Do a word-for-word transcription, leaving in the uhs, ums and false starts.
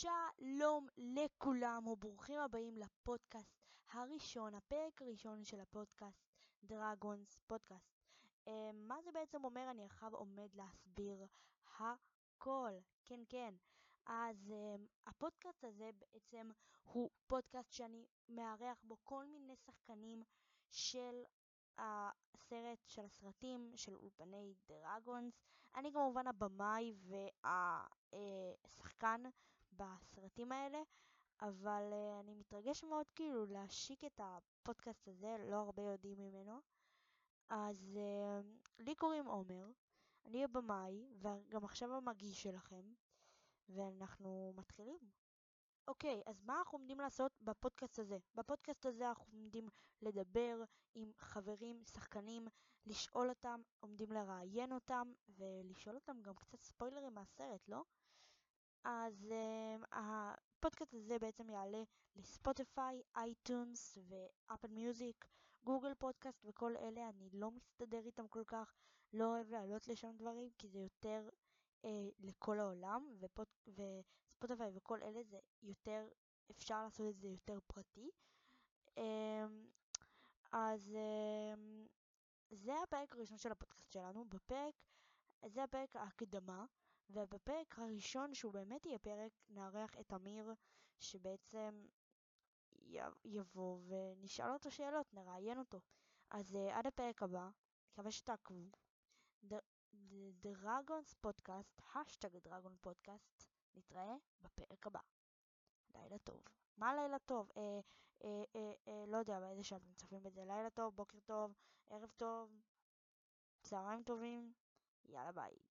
שלום לכולם וברוכים הבאים לפודקאסט הראשון, הפרק הראשון של הפודקאסט דרגונס פודקאסט. מה זה בעצם אומר? אני עכשיו עומד להסביר הכל, כן כן. אז הפודקאסט הזה בעצם הוא פודקאסט שאני מארח בו כל מיני שחקנים של הסרט, של הסרטים, של אולפני דרגונס. אני כמובן הבמאי והשחקן בסרטים האלה, אבל אני מתרגש מאוד כאילו להשיק את הפודקאסט הזה, לא הרבה יודעים ממנו. אז לי קוראים עומר, אני הבמאי וגם עכשיו המגיש שלכם, ואנחנו מתחילים. אוקיי, okay, אז מה אנחנו עומדים לעשות בפודקאסט הזה? בפודקאסט הזה אנחנו עומדים לדבר עם חברים, שחקנים, לשאול אותם, עומדים לראיין אותם, ולשאול אותם גם קצת ספוילרים מהסרט, לא? אז uh, הפודקאסט הזה בעצם יעלה לספוטיפיי, iTunes ואפל מיוזיק, גוגל פודקאסט וכל אלה. אני לא מסתדר איתם כל כך, לא אוהב לעלות לשם דברים, כי זה יותר לכל העולם, וספוטיפיי וכל אלה זה יותר, אפשר לעשות את זה יותר פרטי. אז זה הפרק הראשון של הפודקאסט שלנו, בפרק, זה הפרק ההקדמה, ובפרק הראשון שהוא באמת יהיה פרק, נארח את אמיר, שבעצם יבוא ונשאל אותו שאלות, נראיין אותו. אז עד הפרק הבא, מקווה שתעקבו. דרגונס פודקאסט, השטג דרגון פודקאסט, נתראה בפרק הבא. לילה טוב. מה לילה טוב? אה, אה, אה, אה, לא יודע באיזה שעה אתם צופים בזה. לילה טוב, בוקר טוב, ערב טוב, צהריים טובים, יאללה ביי.